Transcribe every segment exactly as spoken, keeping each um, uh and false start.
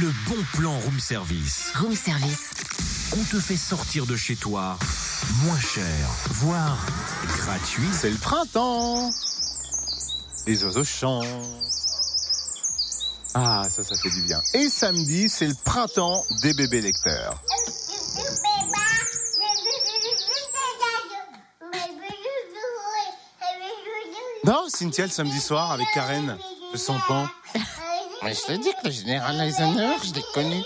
Le bon plan room service. Room service. On te fait sortir de chez toi moins cher, voire gratuit. C'est le printemps. Les oiseaux chantent. Ah, ça, ça fait du bien. Et samedi, c'est le printemps des bébés lecteurs. Non, Cynthia, le samedi soir, avec Karen, de son pan. Mais je te dis que le général Eisenhower, je l'ai connu.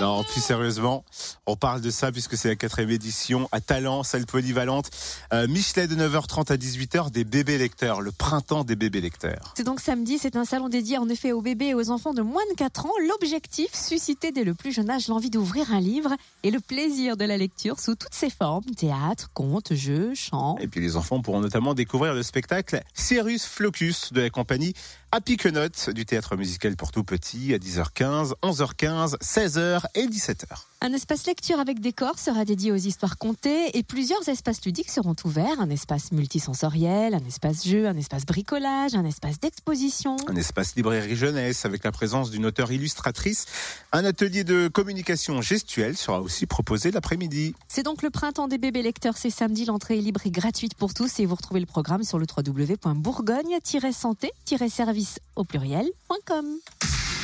Non, plus sérieusement, on parle de ça puisque c'est la quatrième édition à Talence, salle polyvalente. Euh, Michelet de neuf heures trente à dix-huit heures, des bébés lecteurs, le printemps des bébés lecteurs. C'est donc samedi, c'est un salon dédié en effet aux bébés et aux enfants de moins de quatre ans. L'objectif, susciter dès le plus jeune âge l'envie d'ouvrir un livre et le plaisir de la lecture sous toutes ses formes, théâtre, contes, jeux, chants. Et puis les enfants pourront notamment découvrir le spectacle Sirius Flocus de la compagnie à pique-notes du théâtre musical pour tout petit à dix heures quinze, onze heures quinze, seize heures et dix-sept heures. Un espace lecture avec décor sera dédié aux histoires contées et plusieurs espaces ludiques seront ouverts. Un espace multisensoriel, un espace jeu, un espace bricolage, un espace d'exposition. Un espace librairie jeunesse avec la présence d'une auteure illustratrice. Un atelier de communication gestuelle sera aussi proposé l'après-midi. C'est donc le printemps des bébés lecteurs. C'est samedi, l'entrée est libre et gratuite pour tous. Et vous retrouvez le programme sur le double vé double vé double vé point bourgogne tiret santé tiret service au pluriel point com.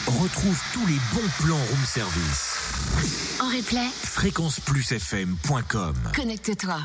Retrouve tous les bons plans room service. En replay, fréquence plus f m point com. Connecte-toi.